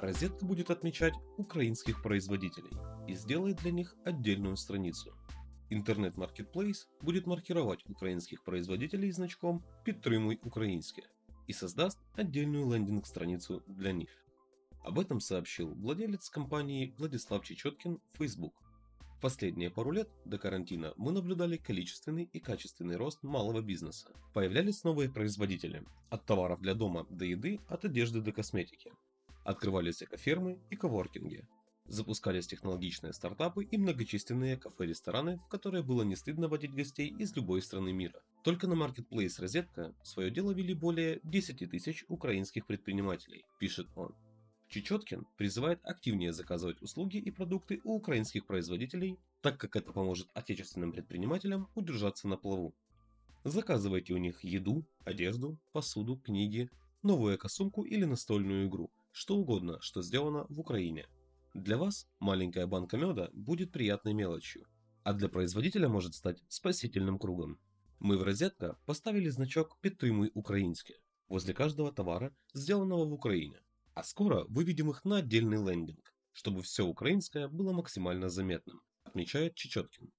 Розетка будет отмечать украинских производителей и сделает для них отдельную страницу. Интернет Marketplace будет маркировать украинских производителей значком «Підтримай українське» и создаст отдельную лендинг-страницу для них. Об этом сообщил владелец компании Владислав Чечёткин в Facebook. В последние пару лет до карантина мы наблюдали количественный и качественный рост малого бизнеса. Появлялись новые производители – от товаров для дома до еды, от одежды до косметики. Открывались экофермы и коворкинги. Запускались технологичные стартапы и многочисленные кафе-рестораны, в которые было не стыдно водить гостей из любой страны мира. Только на Marketplace Розетка свое дело вели более 10 тысяч украинских предпринимателей, пишет он. Чечёткин призывает активнее заказывать услуги и продукты у украинских производителей, так как это поможет отечественным предпринимателям удержаться на плаву. Заказывайте у них еду, одежду, посуду, книги, новую эко-сумку или настольную игру, что угодно, что сделано в Украине. Для вас маленькая банка меда будет приятной мелочью, а для производителя может стать спасительным кругом. Мы в Розетка поставили значок «Підтримай українське» возле каждого товара, сделанного в Украине, а скоро выведем их на отдельный лендинг, чтобы все украинское было максимально заметным, отмечает Чечёткин.